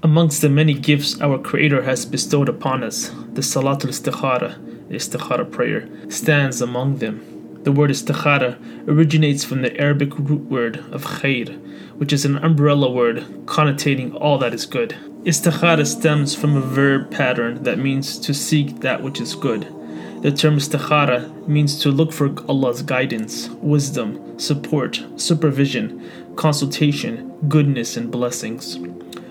Amongst the many gifts our Creator has bestowed upon us, the Salat al-Istikhara, the Istikhara prayer, stands among them. The word Istikhara originates from the Arabic root word of Khair, which is an umbrella word connotating all that is good. Istikhara stems from a verb pattern that means to seek that which is good. The term Istikhara means to look for Allah's guidance, wisdom, support, supervision, consultation, goodness, and blessings.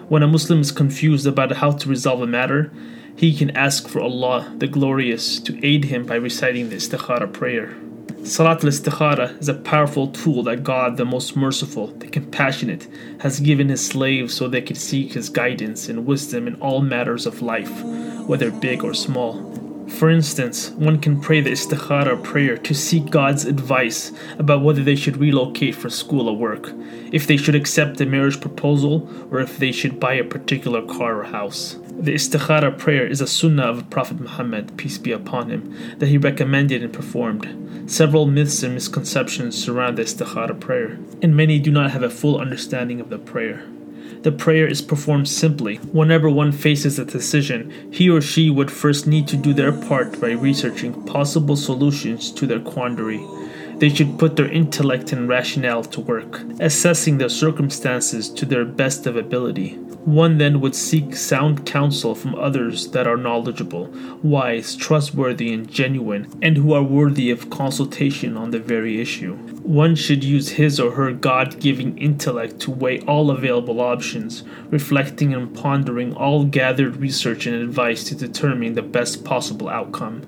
When a Muslim is confused about how to resolve a matter, he can ask for Allah, the Glorious, to aid him by reciting the Istikhara prayer. Salat al-Istikhara is a powerful tool that God, the Most Merciful, the Compassionate, has given His slaves so they can seek His guidance and wisdom in all matters of life, whether big or small. For instance, one can pray the Istikhara prayer to seek God's advice about whether they should relocate for school or work, if they should accept a marriage proposal, or if they should buy a particular car or house. The Istikhara prayer is a Sunnah of Prophet Muhammad, peace be upon him, that he recommended and performed. Several myths and misconceptions surround the Istikhara prayer, and many do not have a full understanding of the prayer. The prayer is performed simply. Whenever one faces a decision, he or she would first need to do their part by researching possible solutions to their quandary. They should put their intellect and rationale to work, assessing their circumstances to their best of ability. One then would seek sound counsel from others that are knowledgeable, wise, trustworthy, and genuine, and who are worthy of consultation on the very issue. One should use his or her God-given intellect to weigh all available options, reflecting and pondering all gathered research and advice to determine the best possible outcome.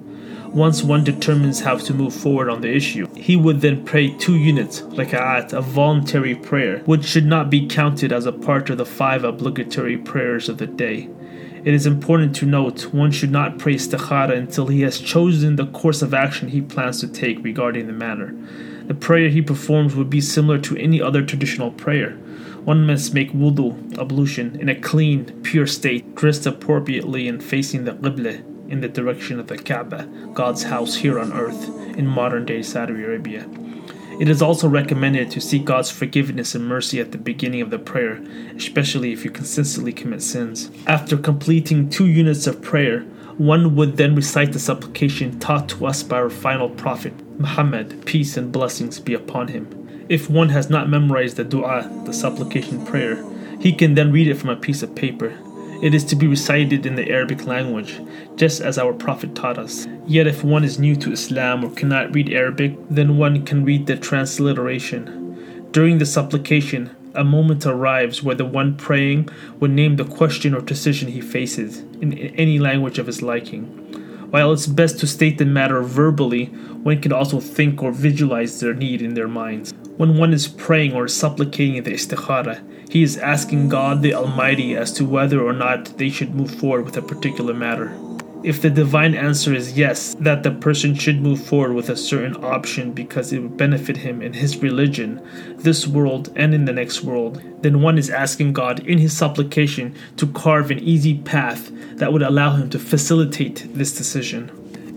Once one determines how to move forward on the issue, he would then pray 2 units, raka'at, a voluntary prayer, which should not be counted as a part of the 5 obligatory prayers of the day. It is important to note one should not pray istikhara until he has chosen the course of action he plans to take regarding the matter. The prayer he performs would be similar to any other traditional prayer. One must make wudu, ablution, in a clean, pure state, dressed appropriately and facing the qibla, in the direction of the Kaaba, God's house here on earth, in modern-day Saudi Arabia. It is also recommended to seek God's forgiveness and mercy at the beginning of the prayer, especially if you consistently commit sins. After completing 2 units of prayer, one would then recite the supplication taught to us by our final prophet, Muhammad, peace and blessings be upon him. If one has not memorized the dua, the supplication prayer, he can then read it from a piece of paper. It is to be recited in the Arabic language, just as our Prophet taught us. Yet if one is new to Islam or cannot read Arabic, then one can read the transliteration. During the supplication, a moment arrives where the one praying would name the question or decision he faces, in any language of his liking. While it's best to state the matter verbally, one can also think or visualize their need in their minds. When one is praying or supplicating in the istikhara, he is asking God the Almighty as to whether or not they should move forward with a particular matter. If the divine answer is yes, that the person should move forward with a certain option because it would benefit him in his religion, this world, and in the next world, then one is asking God in his supplication to carve an easy path that would allow him to facilitate this decision.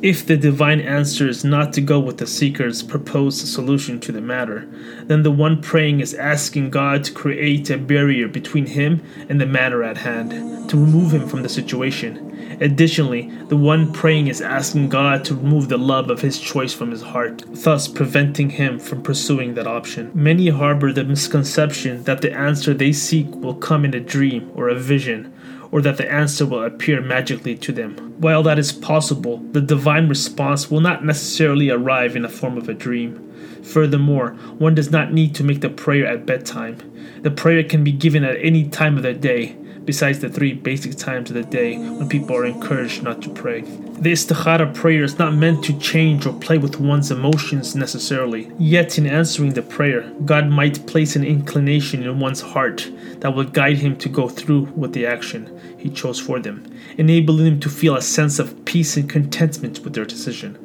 If the divine answer is not to go with the seeker's proposed solution to the matter, then the one praying is asking God to create a barrier between him and the matter at hand, to remove him from the situation. Additionally, the one praying is asking God to remove the love of his choice from his heart, thus preventing him from pursuing that option. Many harbor the misconception that the answer they seek will come in a dream or a vision, or that the answer will appear magically to them. While that is possible, the divine response will not necessarily arrive in the form of a dream. Furthermore, one does not need to make the prayer at bedtime. The prayer can be given at any time of the day, besides the 3 basic times of the day when people are encouraged not to pray. The istikhara prayer is not meant to change or play with one's emotions necessarily. Yet in answering the prayer, God might place an inclination in one's heart that will guide him to go through with the action he chose for them, enabling them to feel a sense of peace and contentment with their decision.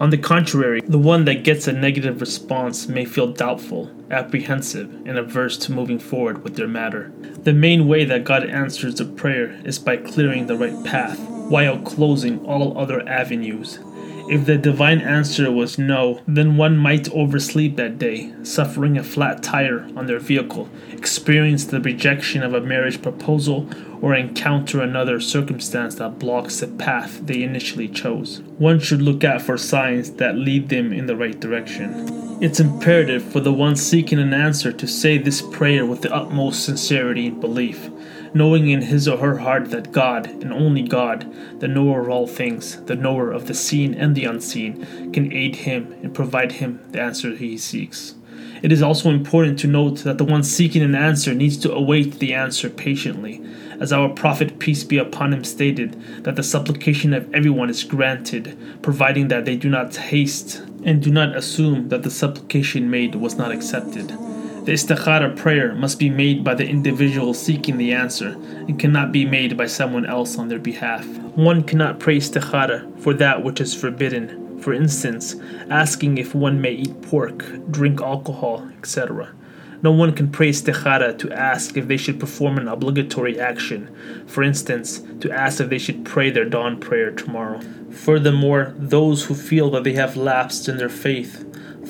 On the contrary, the one that gets a negative response may feel doubtful, apprehensive, and averse to moving forward with their matter. The main way that God answers the prayer is by clearing the right path, while closing all other avenues. If the divine answer was no, then one might oversleep that day, suffering a flat tire on their vehicle, experience the rejection of a marriage proposal, or encounter another circumstance that blocks the path they initially chose. One should look out for signs that lead them in the right direction. It's imperative for the one seeking an answer to say this prayer with the utmost sincerity and belief, knowing in his or her heart that God, and only God, the knower of all things, the knower of the seen and the unseen, can aid him and provide him the answer he seeks. It is also important to note that the one seeking an answer needs to await the answer patiently, as our Prophet, peace be upon him, stated that the supplication of everyone is granted, providing that they do not haste and do not assume that the supplication made was not accepted. The istikhara prayer must be made by the individual seeking the answer and cannot be made by someone else on their behalf. One cannot pray istikhara for that which is forbidden, for instance, asking if one may eat pork, drink alcohol, etc. No one can pray istikhara to ask if they should perform an obligatory action, for instance, to ask if they should pray their dawn prayer tomorrow. Furthermore, those who feel that they have lapsed in their faith,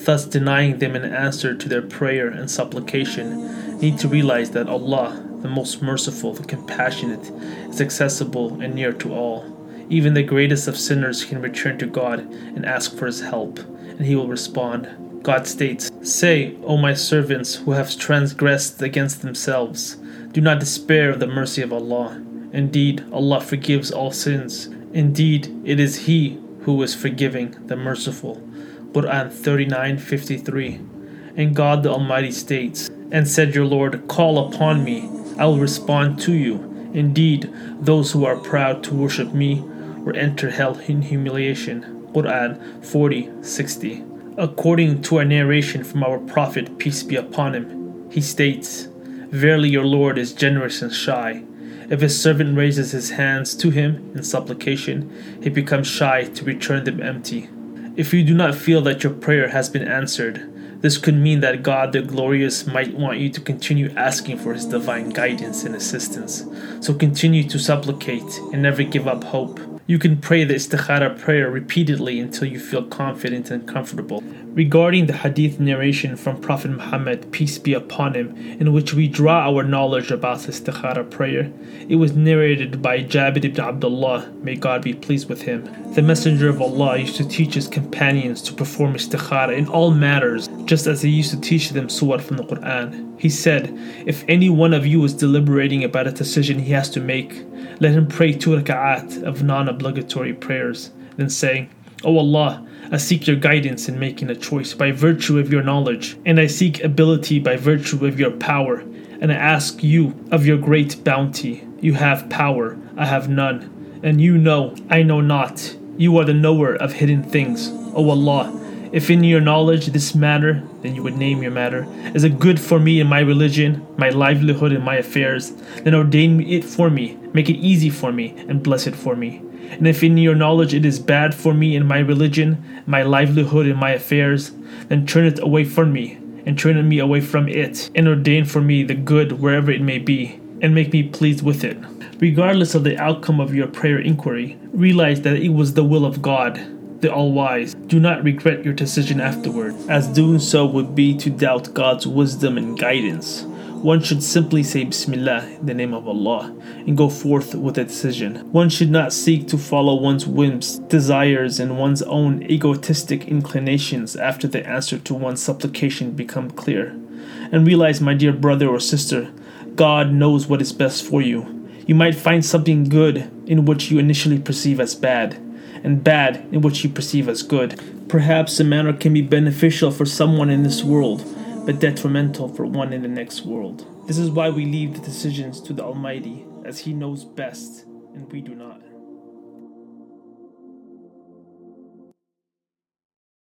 thus denying them an answer to their prayer and supplication, need to realize that Allah, the most merciful, the compassionate, is accessible and near to all. Even the greatest of sinners can return to God and ask for His help, and He will respond. God states, "Say, O my servants who have transgressed against themselves, do not despair of the mercy of Allah. Indeed, Allah forgives all sins. Indeed, it is He who is forgiving, the merciful." Quran 39:53. And God the Almighty states, "And said your Lord, call upon me, I will respond to you. Indeed, those who are proud to worship me will enter hell in humiliation." Quran 40:60. According to a narration from our Prophet, peace be upon him, he states, "Verily your Lord is generous and shy. If his servant raises his hands to him in supplication, he becomes shy to return them empty." If you do not feel that your prayer has been answered, this could mean that God the Glorious might want you to continue asking for His divine guidance and assistance. So continue to supplicate and never give up hope. You can pray the istikhara prayer repeatedly until you feel confident and comfortable. Regarding the hadith narration from Prophet Muhammad, peace be upon him, in which we draw our knowledge about the istikhara prayer, it was narrated by Jabir ibn Abdullah, may God be pleased with him. The Messenger of Allah used to teach his companions to perform istikhara in all matters, just as he used to teach them surah from the Quran. He said, "If any one of you is deliberating about a decision he has to make, let him pray 2 rak'at of non-obligatory prayers, then say, 'O Allah, I seek your guidance in making a choice by virtue of your knowledge, and I seek ability by virtue of your power, and I ask you of your great bounty. You have power, I have none, and you know, I know not. You are the knower of hidden things. O Allah, if in your knowledge this matter," then you would name your matter, "is a good for me in my religion, my livelihood, and my affairs, then ordain it for me, make it easy for me, and bless it for me. And if in your knowledge it is bad for me in my religion, my livelihood, and my affairs, then turn it away from me, and turn me away from it, and ordain for me the good wherever it may be, and make me pleased with it." Regardless of the outcome of your prayer inquiry, realize that it was the will of God, the All-Wise. Do not regret your decision afterward, as doing so would be to doubt God's wisdom and guidance. One should simply say Bismillah, in the name of Allah, and go forth with a decision. One should not seek to follow one's whims, desires, and one's own egotistic inclinations after the answer to one's supplication become clear. And realize, my dear brother or sister, God knows what is best for you. You might find something good in which you initially perceive as bad, and bad in which you perceive as good. Perhaps a matter can be beneficial for someone in this world, but detrimental for one in the next world. This is why we leave the decisions to the Almighty, as He knows best and we do not.